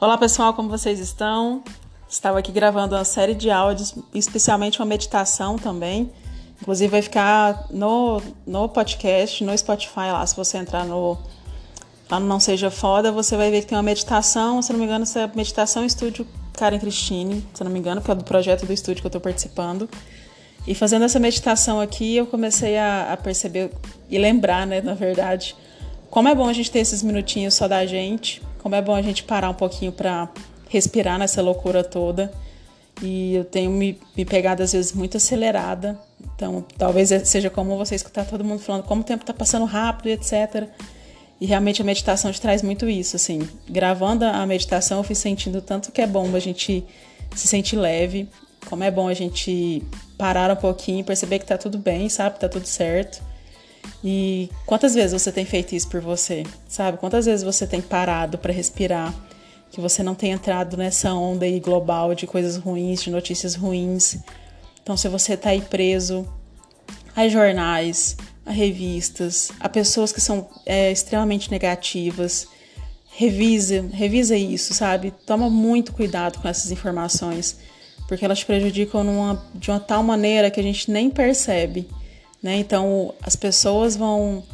Olá pessoal, como vocês estão? Estava aqui gravando uma série de áudios, especialmente uma meditação também. Inclusive vai ficar no podcast, no Spotify lá. Se você entrar lá no Não Seja Foda, você vai ver que tem uma meditação. Se não me engano, essa é a Meditação Estúdio Karen Cristine, se não me engano, que é do projeto do estúdio que eu estou participando. E fazendo essa meditação aqui, eu comecei a perceber e lembrar, né, na verdade, como é bom a gente ter esses minutinhos só da gente. Como é bom a gente parar um pouquinho para respirar nessa loucura toda. E eu tenho me pegado, às vezes, muito acelerada. Então, talvez seja comum você escutar todo mundo falando como o tempo está passando rápido, etc. E, realmente, a meditação te traz muito isso, assim. Gravando a meditação, eu fui sentindo tanto que é bom a gente se sentir leve. Como é bom a gente parar um pouquinho, perceber que está tudo bem, sabe? Está tudo certo. E quantas vezes você tem feito isso por você, sabe? Quantas vezes você tem parado para respirar, que você não tem entrado nessa onda aí global de coisas ruins, de notícias ruins. Então, se você tá aí preso a jornais, a revistas, a pessoas que são extremamente negativas, revisa isso, sabe? Toma muito cuidado com essas informações, porque elas te prejudicam de uma tal maneira que a gente nem percebe. Né? Então, as pessoas vão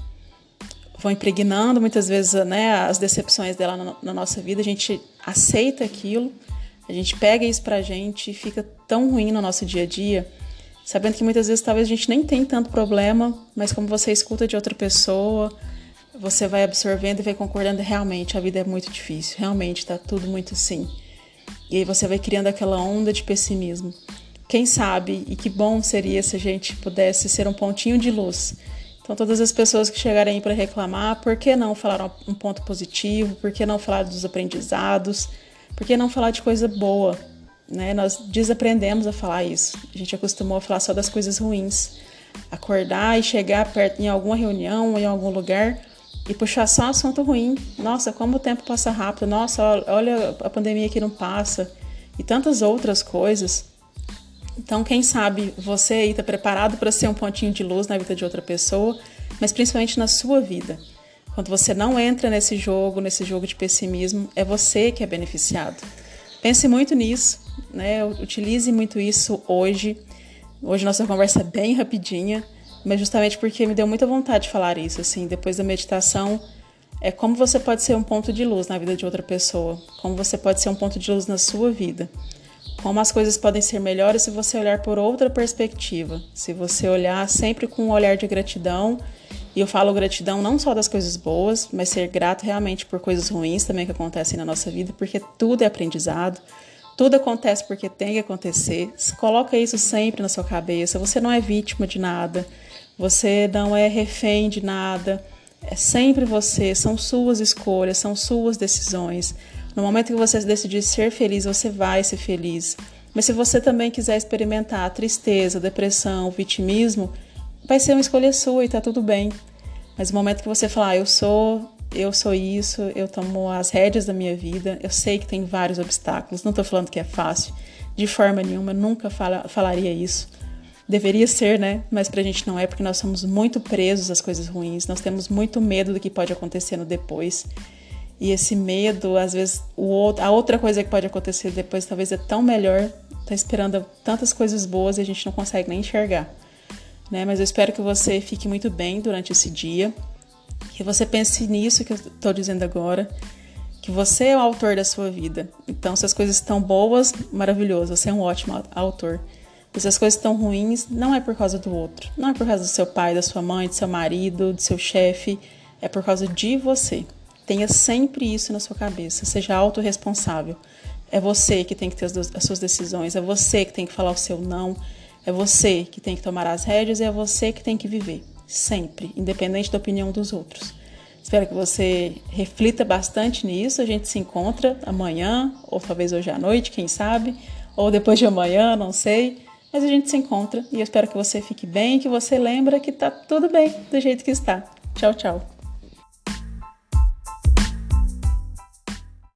impregnando muitas vezes, né, as decepções dela na nossa vida. A gente aceita aquilo, a gente pega isso pra gente e fica tão ruim no nosso dia a dia, sabendo que muitas vezes talvez a gente nem tem tanto problema, mas como você escuta de outra pessoa, você vai absorvendo e vai concordando, realmente, a vida é muito difícil, realmente tá tudo muito assim. E aí você vai criando aquela onda de pessimismo. Quem sabe, e que bom seria se a gente pudesse ser um pontinho de luz. Então, todas as pessoas que chegarem para reclamar, por que não falar um ponto positivo? Por que não falar dos aprendizados? Por que não falar de coisa boa? Né? Nós desaprendemos a falar isso. A gente acostumou a falar só das coisas ruins. Acordar e chegar perto em alguma reunião, em algum lugar, e puxar só um assunto ruim. Nossa, como o tempo passa rápido. Nossa, olha a pandemia que não passa. E tantas outras coisas. Então, quem sabe você aí está preparado para ser um pontinho de luz na vida de outra pessoa, mas principalmente na sua vida. Quando você não entra nesse jogo de pessimismo, é você que é beneficiado. Pense muito nisso, né? Utilize muito isso hoje. Hoje nossa conversa é bem rapidinha, mas justamente porque me deu muita vontade de falar isso, assim, depois da meditação, é como você pode ser um ponto de luz na vida de outra pessoa, como você pode ser um ponto de luz na sua vida. Como as coisas podem ser melhores se você olhar por outra perspectiva. Se você olhar sempre com um olhar de gratidão. E eu falo gratidão não só das coisas boas, mas ser grato realmente por coisas ruins também que acontecem na nossa vida. Porque tudo é aprendizado. Tudo acontece porque tem que acontecer. Coloca isso sempre na sua cabeça. Você não é vítima de nada. Você não é refém de nada. É sempre você. São suas escolhas, são suas decisões. No momento que você decidir ser feliz, você vai ser feliz. Mas se você também quiser experimentar tristeza, depressão, vitimismo, vai ser uma escolha sua e tá tudo bem. Mas no momento que você falar, eu sou isso, eu tomo as rédeas da minha vida, eu sei que tem vários obstáculos, não tô falando que é fácil, de forma nenhuma, nunca falaria isso. Deveria ser, né? Mas pra gente não é, porque nós somos muito presos às coisas ruins, nós temos muito medo do que pode acontecer no depois. E esse medo, às vezes, a outra coisa que pode acontecer depois talvez é tão melhor, tá esperando tantas coisas boas e a gente não consegue nem enxergar, né? Mas eu espero que você fique muito bem durante esse dia, que você pense nisso que eu tô dizendo agora, que você é o autor da sua vida. Então, se as coisas estão boas, maravilhoso, você é um ótimo autor. E se as coisas estão ruins, não é por causa do outro, não é por causa do seu pai, da sua mãe, do seu marido, do seu chefe, é por causa de você. Tenha sempre isso na sua cabeça, seja autorresponsável. É você que tem que ter as suas decisões, é você que tem que falar o seu não, é você que tem que tomar as rédeas e é você que tem que viver, sempre, independente da opinião dos outros. Espero que você reflita bastante nisso, a gente se encontra amanhã, ou talvez hoje à noite, quem sabe, ou depois de amanhã, não sei, mas a gente se encontra e eu espero que você fique bem, que você lembra que tá tudo bem do jeito que está. Tchau, tchau.